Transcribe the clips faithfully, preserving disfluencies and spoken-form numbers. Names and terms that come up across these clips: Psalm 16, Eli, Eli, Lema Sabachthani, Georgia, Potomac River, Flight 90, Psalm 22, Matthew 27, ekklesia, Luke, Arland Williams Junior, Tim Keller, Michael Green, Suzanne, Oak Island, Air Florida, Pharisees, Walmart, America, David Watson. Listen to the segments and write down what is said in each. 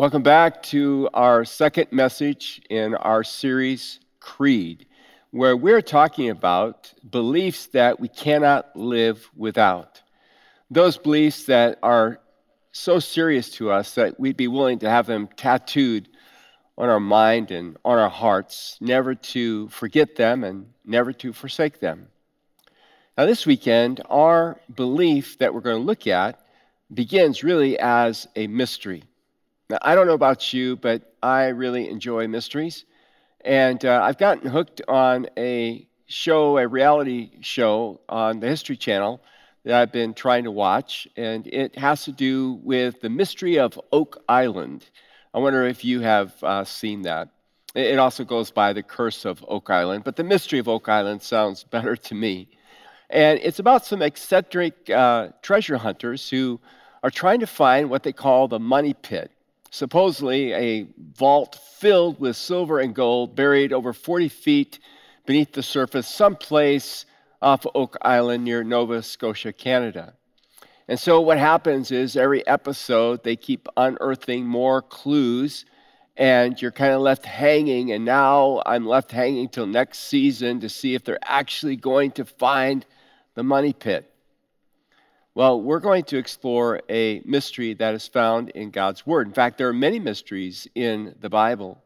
Welcome back to our second message in our series, Creed, where we're talking about beliefs that we cannot live without. Those beliefs that are so serious to us that we'd be willing to have them tattooed on our mind and on our hearts, never to forget them and never to forsake them. Now this weekend, our belief that we're going to look at begins really as a mystery. Now, I don't know about you, but I really enjoy mysteries. And uh, I've gotten hooked on a show, a reality show on the History Channel that I've been trying to watch. And it has to do with the mystery of Oak Island. I wonder if you have uh, seen that. It also goes by The Curse of Oak Island. But the mystery of Oak Island sounds better to me. And it's about some eccentric uh, treasure hunters who are trying to find what they call the money pit. Supposedly a vault filled with silver and gold buried over forty feet beneath the surface someplace off Oak Island near Nova Scotia, Canada. And so what happens is every episode they keep unearthing more clues and you're kind of left hanging, and now I'm left hanging till next season to see if they're actually going to find the money pit. Well, we're going to explore a mystery that is found in God's Word. In fact, there are many mysteries in the Bible.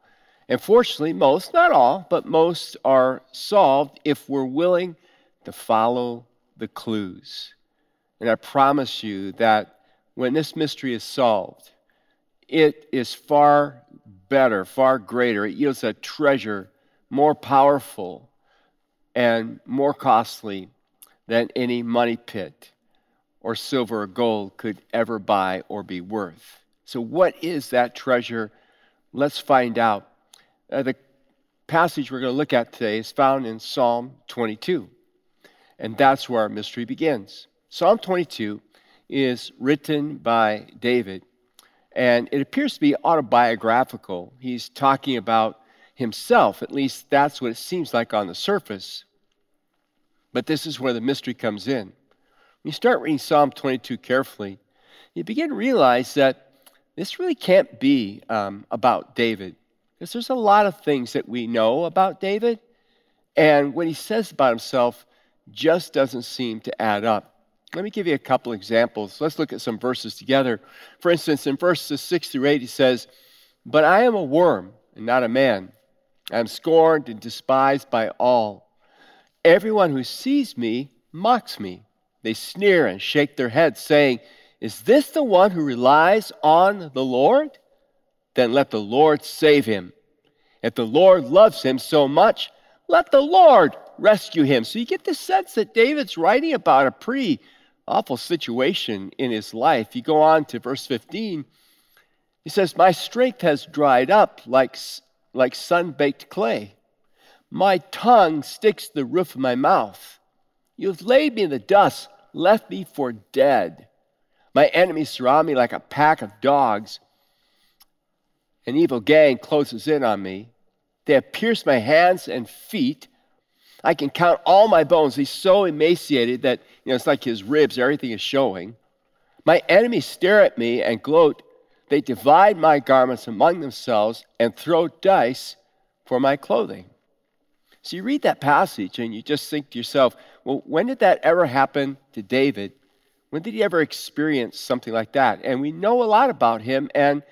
And fortunately, most, not all, but most are solved if we're willing to follow the clues. And I promise you that when this mystery is solved, it is far better, far greater. It yields a treasure more powerful and more costly than any money pit or silver or gold could ever buy or be worth. So what is that treasure? Let's find out. Uh, the passage we're going to look at today is found in Psalm twenty-two. And that's where our mystery begins. Psalm twenty-two is written by David, and it appears to be autobiographical. He's talking about himself. At least that's what it seems like on the surface. But this is where the mystery comes in. When you start reading Psalm twenty-two carefully, you begin to realize that this really can't be um, about David, because there's a lot of things that we know about David, and what he says about himself just doesn't seem to add up. Let me give you a couple examples. Let's look at some verses together. For instance, in verses six through eight, he says, "But I am a worm and not a man. I am scorned and despised by all. Everyone who sees me mocks me. They sneer and shake their heads, saying, 'Is this the one who relies on the Lord? Then let the Lord save him. If the Lord loves him so much, let the Lord rescue him.'" So you get the sense that David's writing about a pretty awful situation in his life. You go on to verse fifteen. He says, "My strength has dried up like, like sun-baked clay. My tongue sticks to the roof of my mouth. You have laid me in the dust, left me for dead. My enemies surround me like a pack of dogs. An evil gang closes in on me. They have pierced my hands and feet. I can count all my bones." He's so emaciated that, you know, it's like his ribs, everything is showing. "My enemies stare at me and gloat. They divide my garments among themselves and throw dice for my clothing." So you read that passage and you just think to yourself, well, when did that ever happen to David? When did he ever experience something like that? And we know a lot about him, and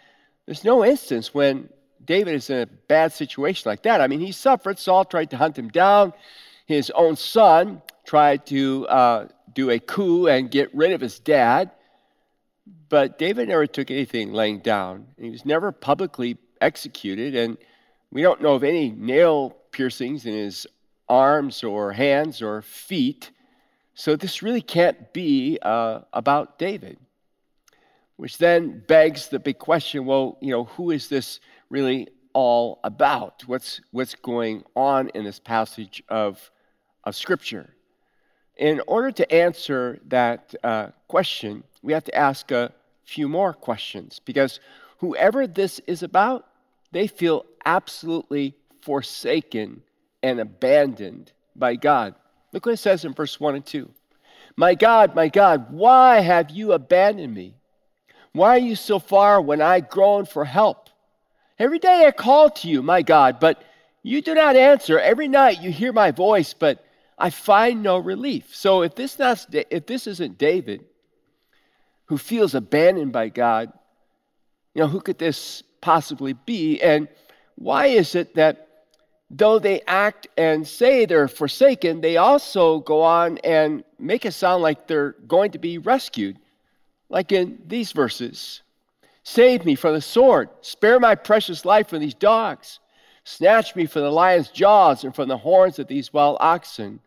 there's no instance when David is in a bad situation like that. I mean, he suffered. Saul tried to hunt him down. His own son tried to uh, do a coup and get rid of his dad. But David never took anything laying down. He was never publicly executed, and we don't know of any nail piercings in his arms or hands or feet. So this really can't be uh, about David, which then begs the big question, well, you know, who is this really all about? What's what's going on in this passage of, of Scripture? In order to answer that uh, question, we have to ask a few more questions, because whoever this is about, they feel absolutely forsaken and abandoned by God. Look what it says in verse one and two. "My God, my God, why have you abandoned me? Why are you so far when I groan for help? Every day I call to you, my God, but you do not answer. Every night you hear my voice, but I find no relief. So if this not, if this isn't David, who feels abandoned by God, you know, who could this possibly be? And why is it that though they act and say they're forsaken, they also go on and make it sound like they're going to be rescued? Like in these verses, save me from the sword, spare my precious life from these dogs, snatch me from the lion's jaws and from the horns of these wild oxen.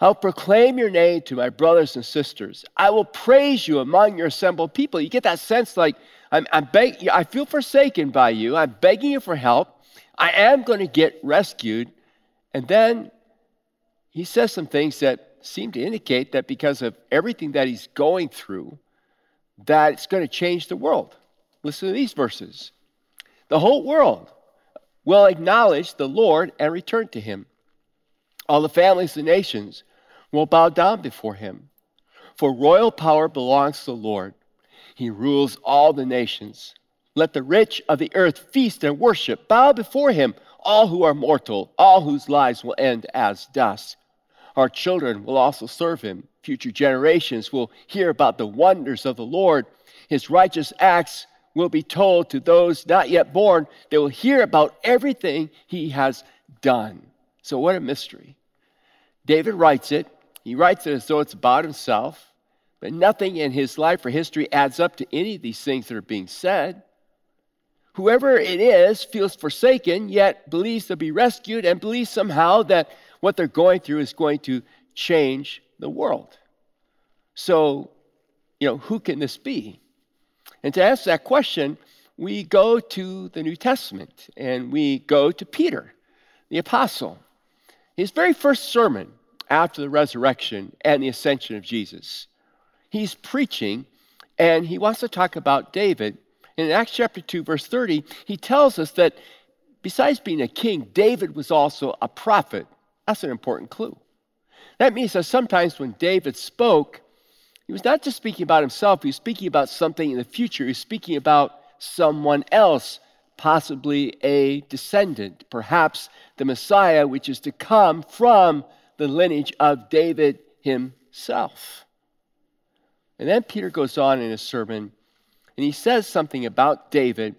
I'll proclaim your name to my brothers and sisters. I will praise you among your assembled people. You get that sense like, I'm, I'm beg- I feel forsaken by you. I'm begging you for help. I am going to get rescued. And then he says some things that seem to indicate that because of everything that he's going through, that it's going to change the world. Listen to these verses. The whole world will acknowledge the Lord and return to him. All the families of the nations will bow down before him. For royal power belongs to the Lord. He rules all the nations. Let the rich of the earth feast and worship. Bow before him, all who are mortal, all whose lives will end as dust. Our children will also serve him. Future generations will hear about the wonders of the Lord. His righteous acts will be told to those not yet born. They will hear about everything he has done. So what a mystery. David writes it. He writes it as though it's about himself, but nothing in his life or history adds up to any of these things that are being said. Whoever it is feels forsaken, yet believes they'll be rescued and believes somehow that what they're going through is going to change the world. So, you know, who can this be? And to ask that question, we go to the New Testament and we go to Peter, the apostle. His very first sermon after the resurrection and the ascension of Jesus, he's preaching and he wants to talk about David. In Acts chapter two, verse thirty, he tells us that besides being a king, David was also a prophet. That's an important clue. That means that sometimes when David spoke, he was not just speaking about himself, he was speaking about something in the future. He was speaking about someone else, possibly a descendant, perhaps the Messiah, which is to come from the lineage of David himself. And then Peter goes on in his sermon, and he says something about David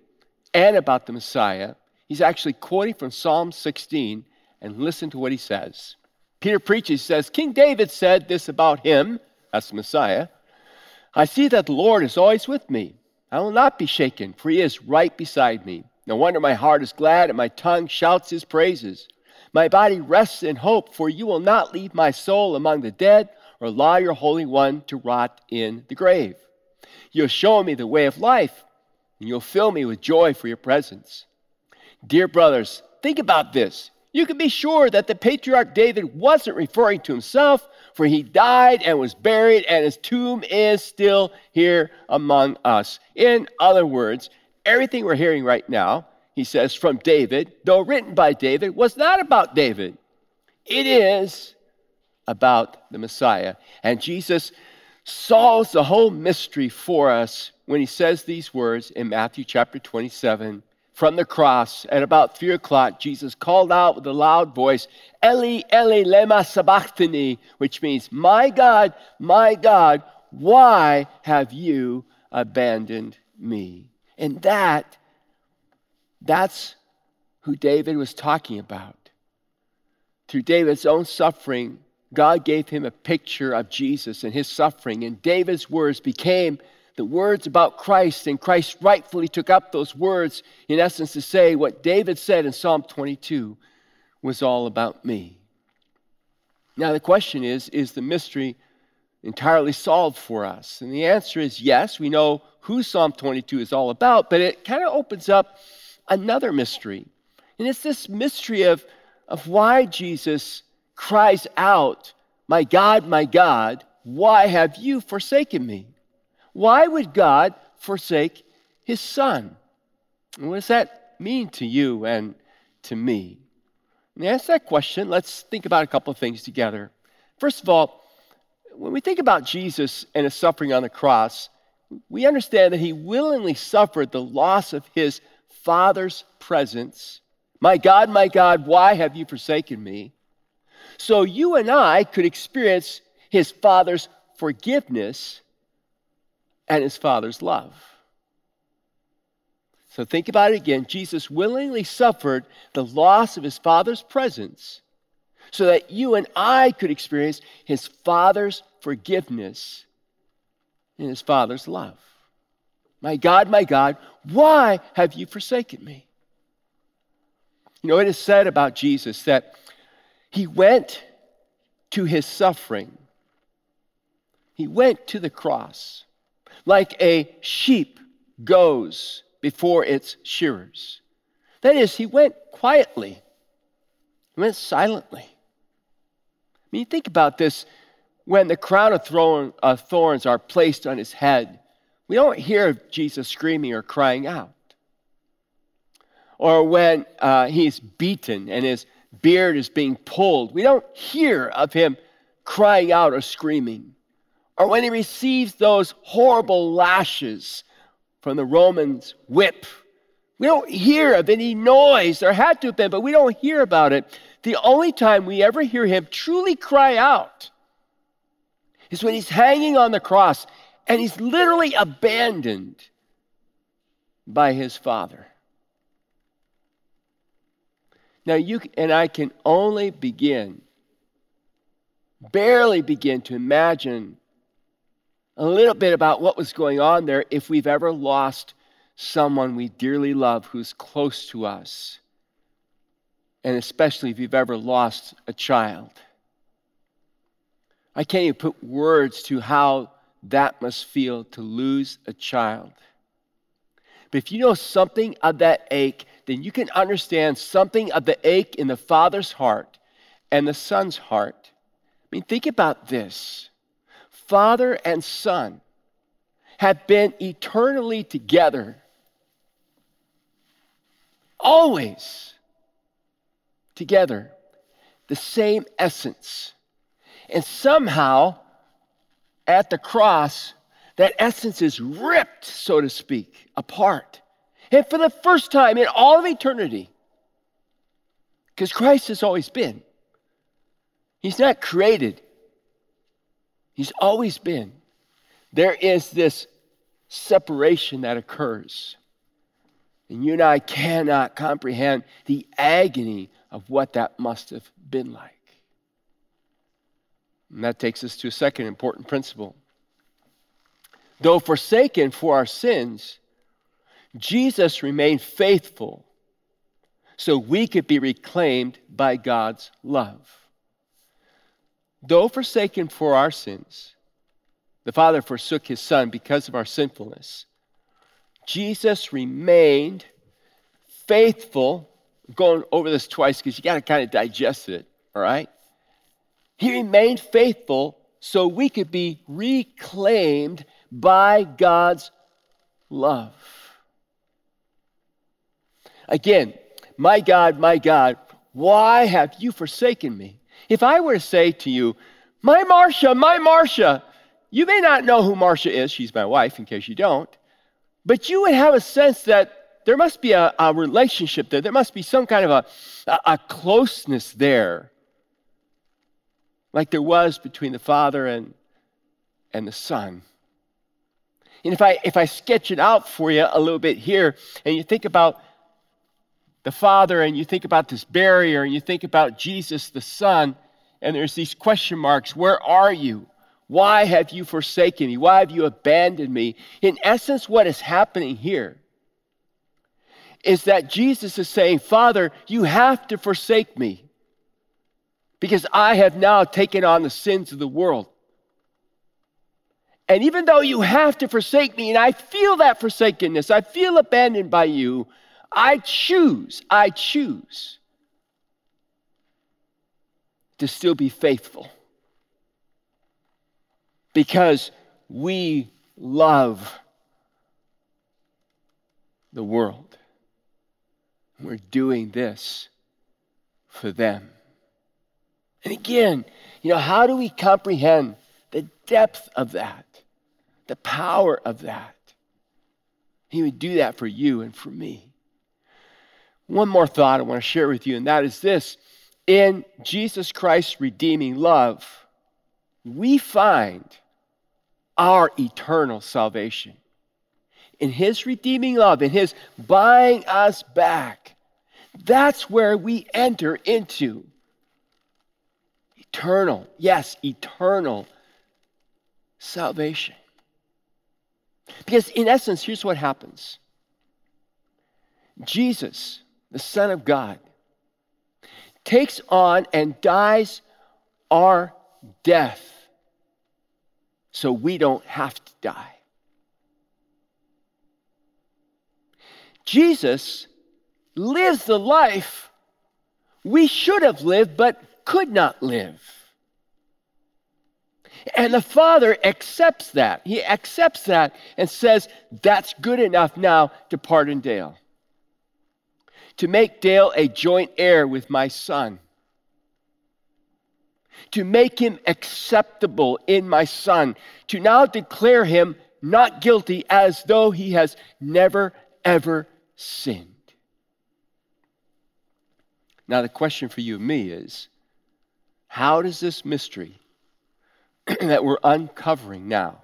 and about the Messiah. He's actually quoting from Psalm sixteen, and listen to what he says. Peter preaches, says, King David said this about him, that's the Messiah, I see that the Lord is always with me. I will not be shaken, for he is right beside me. No wonder my heart is glad and my tongue shouts his praises. My body rests in hope, for you will not leave my soul among the dead or allow your Holy One to rot in the grave. You'll show me the way of life, and you'll fill me with joy for your presence. Dear brothers, think about this. You can be sure that the patriarch David wasn't referring to himself, for he died and was buried, and his tomb is still here among us. In other words, everything we're hearing right now, he says, from David, though written by David, was not about David. It is about the Messiah. And Jesus solves the whole mystery for us when he says these words in Matthew chapter twenty-seven. From the cross, at about three o'clock, Jesus called out with a loud voice, Eli, Eli, Lema Sabachthani, which means, my God, my God, why have you abandoned me? And that, that's who David was talking about. Through David's own suffering, God gave him a picture of Jesus and his suffering, and David's words became the words about Christ, and Christ rightfully took up those words, in essence, to say what David said in Psalm twenty-two was all about me. Now, the question is, is the mystery entirely solved for us? And the answer is yes. We know who Psalm twenty-two is all about, but it kind of opens up another mystery. And it's this mystery of, of why Jesus cries out, my God, my God, why have you forsaken me? Why would God forsake his son? And what does that mean to you and to me? And to answer that question, let's think about a couple of things together. First of all, when we think about Jesus and his suffering on the cross, we understand that he willingly suffered the loss of his Father's presence. My God, my God, why have you forsaken me? So you and I could experience his Father's forgiveness and his Father's love. So think about it again. Jesus willingly suffered the loss of his Father's presence so that you and I could experience his Father's forgiveness and his Father's love. My God, my God, why have you forsaken me? You know, it is said about Jesus that he went to his suffering. He went to the cross like a sheep goes before its shearers. That is, he went quietly. He went silently. I mean, think about this. When the crown of thorns are placed on his head, we don't hear Jesus screaming or crying out. Or when uh, he's beaten and his beard is being pulled, we don't hear of him crying out or screaming. Or when he receives those horrible lashes from the Romans' whip, we don't hear of any noise. There had to have been, but we don't hear about it. The only time we ever hear him truly cry out is when he's hanging on the cross and he's literally abandoned by his Father. Now, you and I can only begin, barely begin to imagine a little bit about what was going on there if we've ever lost someone we dearly love who's close to us, and especially if you've ever lost a child. I can't even put words to how that must feel to lose a child. But if you know something of that ache, then you can understand something of the ache in the Father's heart and the Son's heart. I mean, think about this. Father and Son have been eternally together, always together, the same essence. And somehow, at the cross, that essence is ripped, so to speak, apart. And for the first time in all of eternity, because Christ has always been. He's not created. He's always been. There is this separation that occurs. And you and I cannot comprehend the agony of what that must have been like. And that takes us to a second important principle. Though forsaken for our sins, Jesus remained faithful so we could be reclaimed by God's love. Though forsaken for our sins, the Father forsook his Son because of our sinfulness. Jesus remained faithful. I'm going over this twice because you got to kind of digest it, all right? He remained faithful so we could be reclaimed by God's love. Again, my God, my God, why have you forsaken me? If I were to say to you, my Marcia, my Marcia, you may not know who Marcia is. She's my wife, in case you don't. But you would have a sense that there must be a, a relationship there. There must be some kind of a, a, a closeness there, like there was between the Father and, and the Son. And if I, if I sketch it out for you a little bit here, and you think about the Father, and you think about this barrier, and you think about Jesus the Son, and there's these question marks, where are you? Why have you forsaken me? Why have you abandoned me? In essence, what is happening here is that Jesus is saying, Father, you have to forsake me, because I have now taken on the sins of the world. And even though you have to forsake me, and I feel that forsakenness, I feel abandoned by you, I choose, I choose to still be faithful. Because we love the world. We're doing this for them. And again, you know, how do we comprehend the depth of that? the power of that. He would do that for you and for me. One more thought I want to share with you, and that is this. In Jesus Christ's redeeming love, we find our eternal salvation. In his redeeming love, in his buying us back, that's where we enter into eternal, yes, eternal salvation. Because in essence, here's what happens. Jesus, the Son of God, takes on and dies our death so we don't have to die. Jesus lives the life we should have lived but could not live. And the Father accepts that. He accepts that and says, that's good enough now to pardon Dale, to make Dale a joint heir with my son, to make him acceptable in my son, to now declare him not guilty as though he has never, ever sinned. Now the question for you and me is, how does this mystery that we're uncovering now,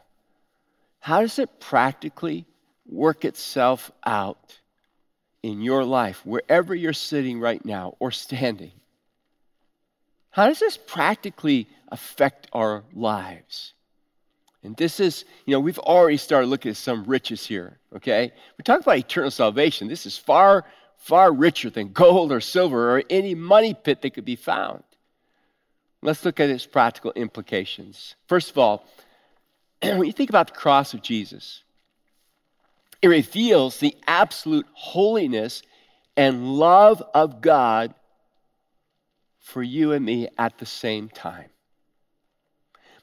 how does it practically work itself out in your life, wherever you're sitting right now or standing? How does this practically affect our lives? And this is, you know, we've already started looking at some riches here, okay? We're talking about eternal salvation. This is far, far richer than gold or silver or any money pit that could be found. Let's look at its practical implications. First of all, when you think about the cross of Jesus, it reveals the absolute holiness and love of God for you and me at the same time.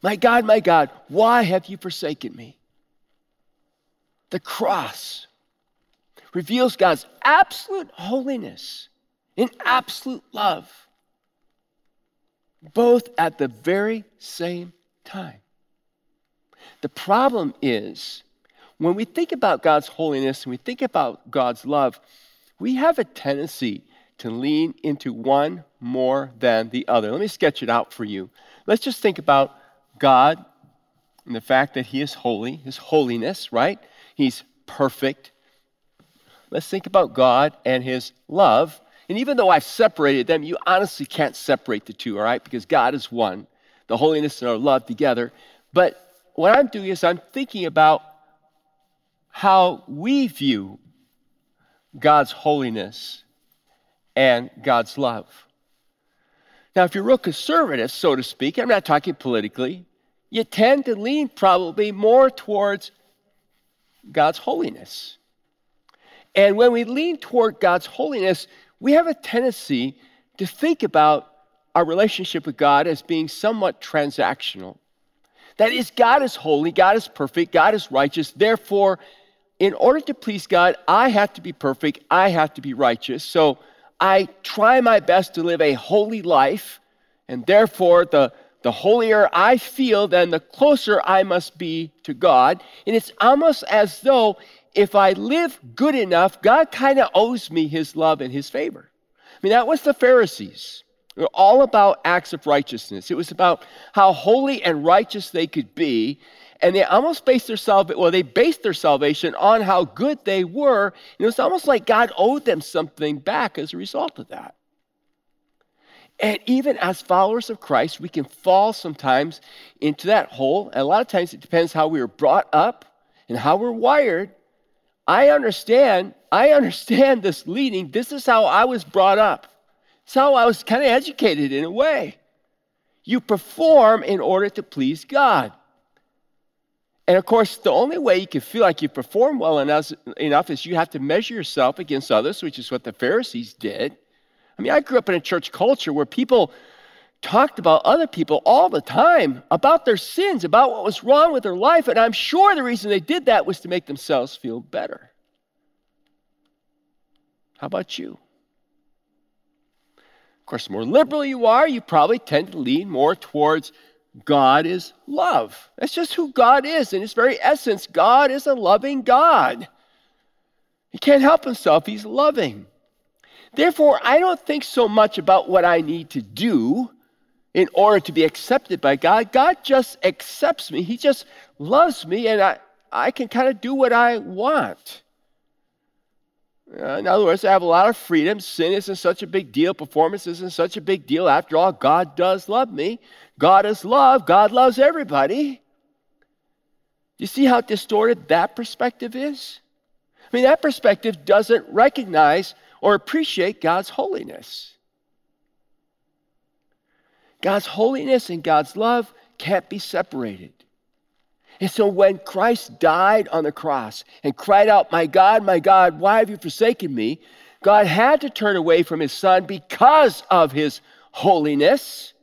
My God, my God, why have you forsaken me? The cross reveals God's absolute holiness and absolute love, both at the very same time. The problem is, when we think about God's holiness and we think about God's love, we have a tendency to lean into one more than the other. Let me sketch it out for you. Let's just think about God and the fact that he is holy, his holiness, right? He's perfect. Let's think about God and his love. And even though I've separated them, you honestly can't separate the two, all right? Because God is one, the holiness and our love together. But what I'm doing is I'm thinking about how we view God's holiness and God's love. Now, if you're real conservative, so to speak, I'm not talking politically, you tend to lean probably more towards God's holiness. And when we lean toward God's holiness, we have a tendency to think about our relationship with God as being somewhat transactional. That is, God is holy, God is perfect, God is righteous. Therefore, in order to please God, I have to be perfect, I have to be righteous. So I try my best to live a holy life, and therefore the, the holier I feel, then the closer I must be to God. And it's almost as though if I live good enough, God kind of owes me his love and his favor. I mean, that was the Pharisees. They were all about acts of righteousness. It was about how holy and righteous they could be. And they almost based their salvation, well, they based their salvation on how good they were. And it was almost like God owed them something back as a result of that. And even as followers of Christ, we can fall sometimes into that hole. And a lot of times it depends how we were brought up and how we're wired. I understand, I understand this leading. This is how I was brought up. It's how I was kind of educated in a way. You perform in order to please God. And of course, the only way you can feel like you perform well enough, enough is you have to measure yourself against others, which is what the Pharisees did. I mean, I grew up in a church culture where people talked about other people all the time, about their sins, about what was wrong with their life, and I'm sure the reason they did that was to make themselves feel better. How about you? Of course, the more liberal you are, you probably tend to lean more towards God is love. That's just who God is. In his very essence, God is a loving God. He can't help himself. He's loving. Therefore, I don't think so much about what I need to do in order to be accepted by God. God just accepts me. He just loves me, and I, I can kind of do what I want. Uh, in other words, I have a lot of freedom. Sin isn't such a big deal. Performance isn't such a big deal. After all, God does love me. God is love. God loves everybody. You see how distorted that perspective is? I mean, that perspective doesn't recognize or appreciate God's holiness. God's holiness and God's love can't be separated. And so when Christ died on the cross and cried out, "My God, my God, why have you forsaken me?" God had to turn away from his son because of his holiness.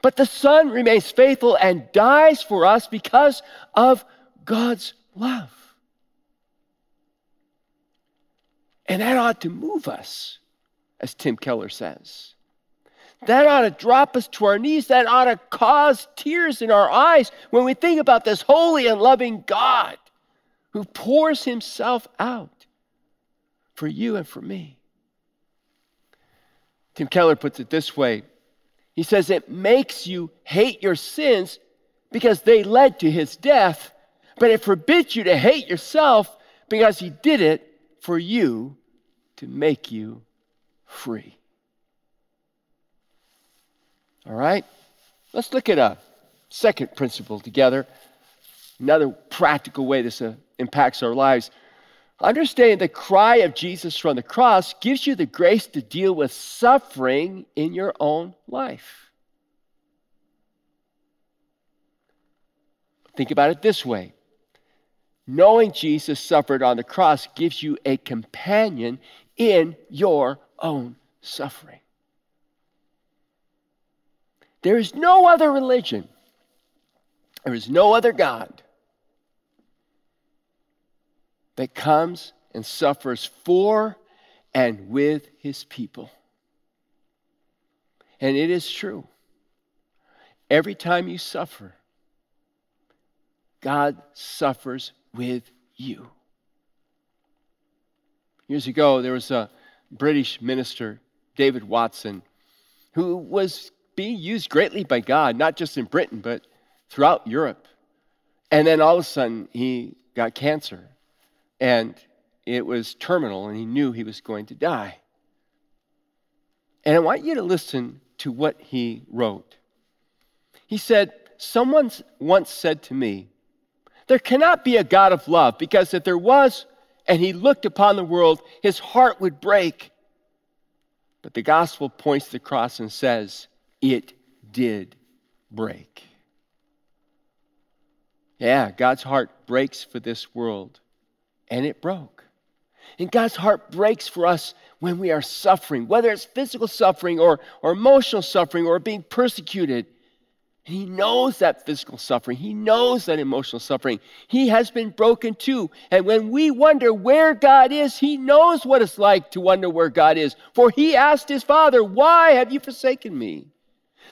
But the son remains faithful and dies for us because of God's love. And that ought to move us, as Tim Keller says. That ought to drop us to our knees. That ought to cause tears in our eyes when we think about this holy and loving God who pours himself out for you and for me. Tim Keller puts it this way. He says, it makes you hate your sins because they led to his death, but it forbids you to hate yourself because he did it for you to make you free. All right, let's look at a second principle together, another practical way this uh, impacts our lives. Understand the cry of Jesus from the cross gives you the grace to deal with suffering in your own life. Think about it this way. Knowing Jesus suffered on the cross gives you a companion in your own suffering. There is no other religion. There is no other God that comes and suffers for and with his people. And it is true. Every time you suffer, God suffers with you. Years ago, there was a British minister, David Watson, who was being used greatly by God, not just in Britain, but throughout Europe. And then all of a sudden, he got cancer. And it was terminal, and he knew he was going to die. And I want you to listen to what he wrote. He said, someone once said to me, there cannot be a God of love, because if there was, and he looked upon the world, his heart would break. But the gospel points to the cross and says, it did break. Yeah, God's heart breaks for this world, and it broke. And God's heart breaks for us when we are suffering, whether it's physical suffering or, or emotional suffering or being persecuted. And he knows that physical suffering. He knows that emotional suffering. He has been broken too. And when we wonder where God is, he knows what it's like to wonder where God is. For he asked his Father, why have you forsaken me?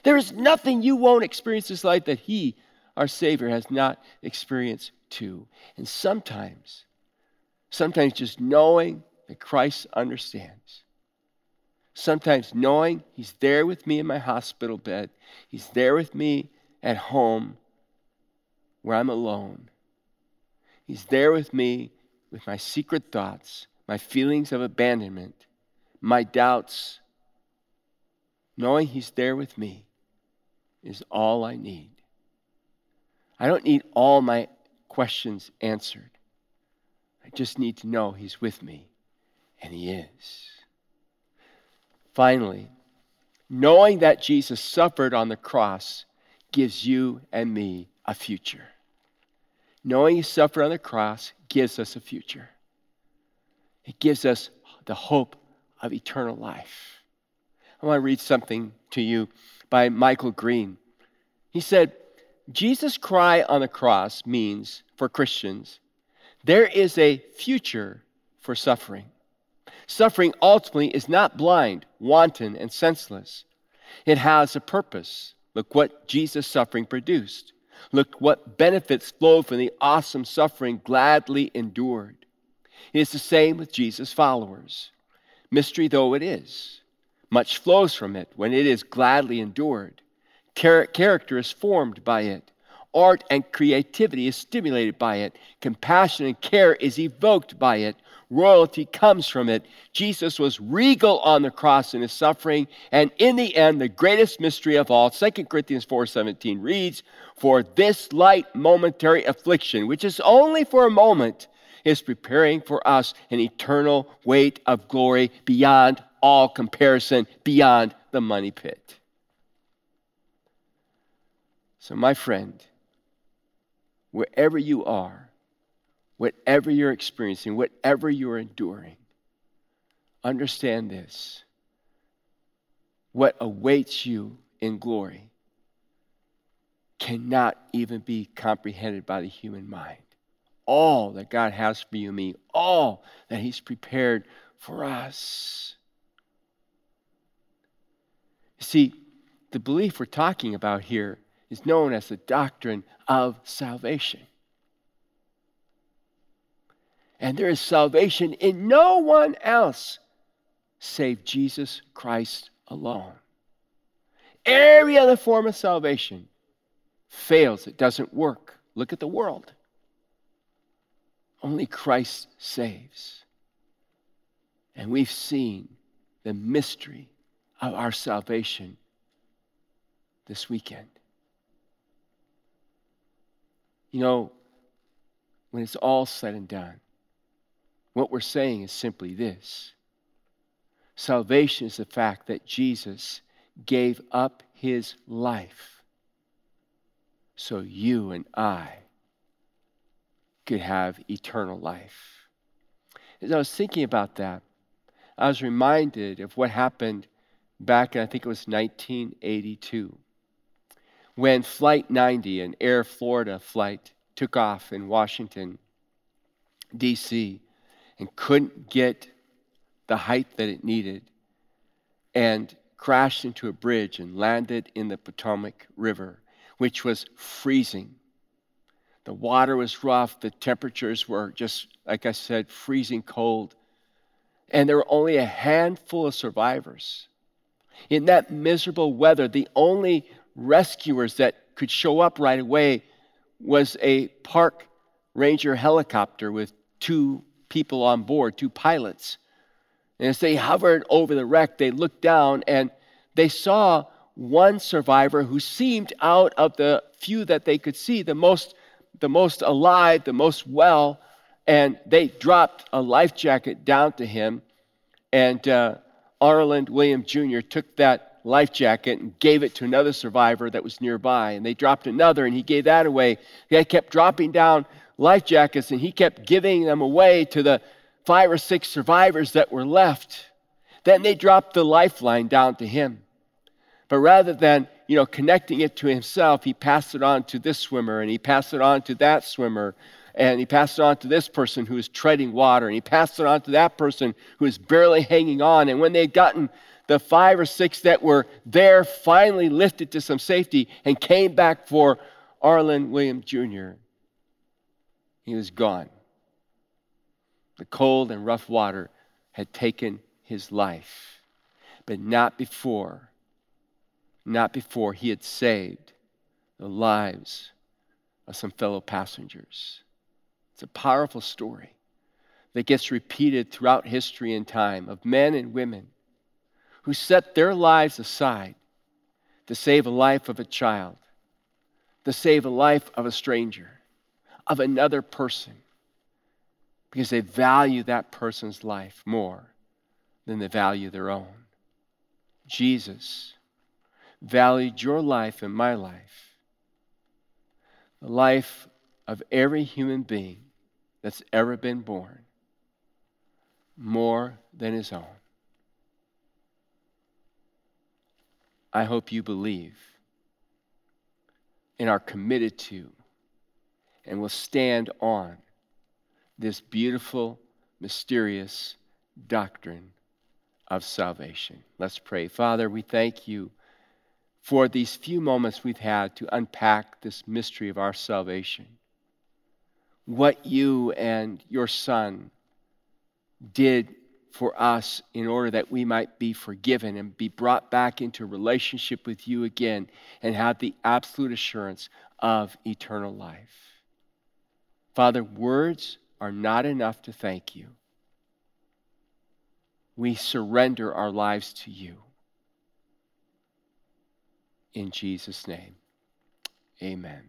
There is nothing you won't experience this life that he, our Savior, has not experienced too. And sometimes, sometimes just knowing that Christ understands, sometimes knowing he's there with me in my hospital bed. He's there with me at home where I'm alone. He's there with me with my secret thoughts, my feelings of abandonment, my doubts. Knowing he's there with me is all I need. I don't need all my questions answered. I just need to know he's with me, and he is. Finally, knowing that Jesus suffered on the cross gives you and me a future. Knowing he suffered on the cross gives us a future. It gives us the hope of eternal life. I want to read something to you by Michael Green. He said, Jesus' cry on the cross means, for Christians, there is a future for suffering. Suffering ultimately is not blind, wanton, and senseless. It has a purpose. Look what Jesus' suffering produced. Look what benefits flow from the awesome suffering gladly endured. It is the same with Jesus' followers. Mystery though it is, much flows from it when it is gladly endured. Char- character is formed by it. Art and creativity is stimulated by it. Compassion and care is evoked by it. Royalty comes from it. Jesus was regal on the cross in his suffering. And in the end, the greatest mystery of all, Second Corinthians four seventeen reads, "For this light momentary affliction, which is only for a moment, is preparing for us an eternal weight of glory beyond all comparison, beyond the money pit." So my friend, wherever you are, whatever you're experiencing, whatever you're enduring, understand this. What awaits you in glory cannot even be comprehended by the human mind. All that God has for you and me, all that he's prepared for us. You see, the belief we're talking about here is known as the doctrine of salvation. And there is salvation in no one else save Jesus Christ alone. Every other form of salvation fails. It doesn't work. Look at the world. Only Christ saves. And we've seen the mystery of our salvation this weekend. You know, when it's all said and done, what we're saying is simply this. Salvation is the fact that Jesus gave up his life so you and I could have eternal life. As I was thinking about that, I was reminded of what happened back in, I think it was nineteen eighty-two, when Flight ninety, an Air Florida flight, took off in Washington, D C, and couldn't get the height that it needed, and crashed into a bridge and landed in the Potomac River, which was freezing. The water was rough. The temperatures were just, like I said, freezing cold. And there were only a handful of survivors. In that miserable weather, the only rescuers that could show up right away was a park ranger helicopter with two people on board, two pilots. And as they hovered over the wreck, they looked down and they saw one survivor who seemed, out of the few that they could see, the most the most alive, the most well, and they dropped a life jacket down to him, and uh, Arland Williams Junior took that life jacket and gave it to another survivor that was nearby, and they dropped another, and he gave that away. They kept dropping down life jackets, and he kept giving them away to the five or six survivors that were left. Then they dropped the lifeline down to him. But rather than you know, connecting it to himself, he passed it on to this swimmer, and he passed it on to that swimmer, and he passed it on to this person who was treading water, and he passed it on to that person who was barely hanging on. And when they had gotten the five or six that were there, finally lifted to some safety and came back for Arland Williams Junior, he was gone. The cold and rough water had taken his life, but not before Not before he had saved the lives of some fellow passengers. It's a powerful story that gets repeated throughout history and time, of men and women who set their lives aside to save a life of a child, to save a life of a stranger, of another person, because they value that person's life more than they value their own. Jesus valued your life and my life, the life of every human being that's ever been born, more than his own. I hope you believe and are committed to and will stand on this beautiful, mysterious doctrine of salvation. Let's pray. Father, we thank you for these few moments we've had to unpack this mystery of our salvation. What you and your Son did for us in order that we might be forgiven and be brought back into relationship with you again and have the absolute assurance of eternal life. Father, words are not enough to thank you. We surrender our lives to you. In Jesus' name, amen.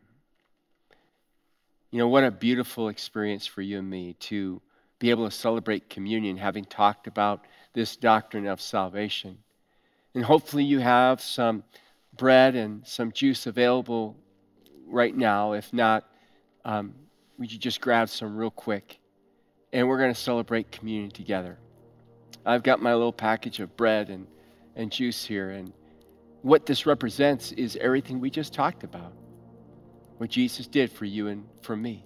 You know, what a beautiful experience for you and me to be able to celebrate communion, having talked about this doctrine of salvation. And hopefully you have some bread and some juice available right now. If not, um, would you just grab some real quick? And we're going to celebrate communion together. I've got my little package of bread and, and juice here. And what this represents is everything we just talked about. What Jesus did for you and for me.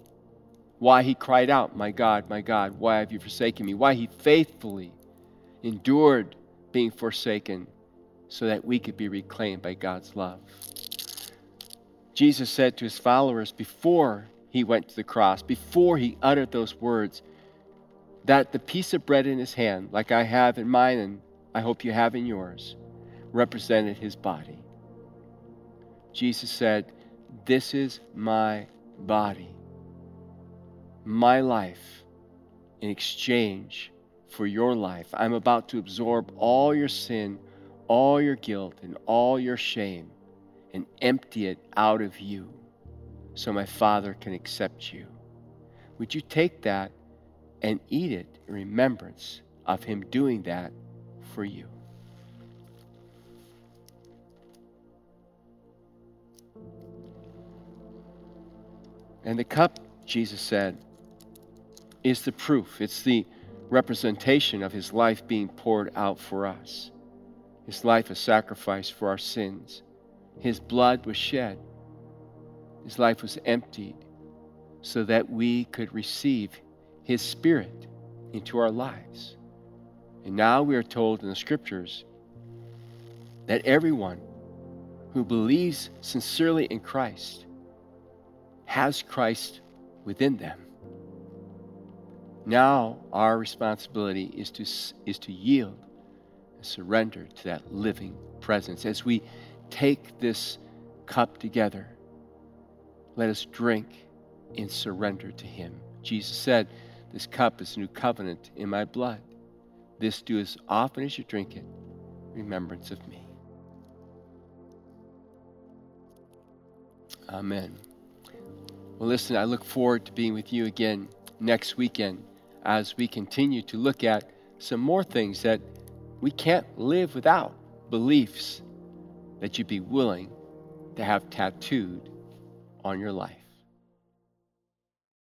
Why he cried out, "My God, my God, why have you forsaken me?" Why he faithfully endured being forsaken so that we could be reclaimed by God's love. Jesus said to his followers before he went to the cross, before he uttered those words, that the piece of bread in his hand, like I have in mine and I hope you have in yours, represented his body. Jesus said, "This is my body, my life in exchange for your life. I'm about to absorb all your sin, all your guilt, and all your shame and empty it out of you so my Father can accept you. Would you take that and eat it in remembrance of him doing that for you?" And the cup, Jesus said, is the proof. It's the representation of his life being poured out for us. His life a sacrifice for our sins. His blood was shed. His life was emptied so that we could receive his Spirit into our lives. And now we are told in the Scriptures that everyone who believes sincerely in Christ has Christ within them. Now our responsibility is to, is to yield and surrender to that living presence. As we take this cup together, let us drink in surrender to him. Jesus said, "This cup is a new covenant in my blood. This do as often as you drink it, in remembrance of me." Amen. Well, listen, I look forward to being with you again next weekend as we continue to look at some more things that we can't live without, beliefs that you'd be willing to have tattooed on your life.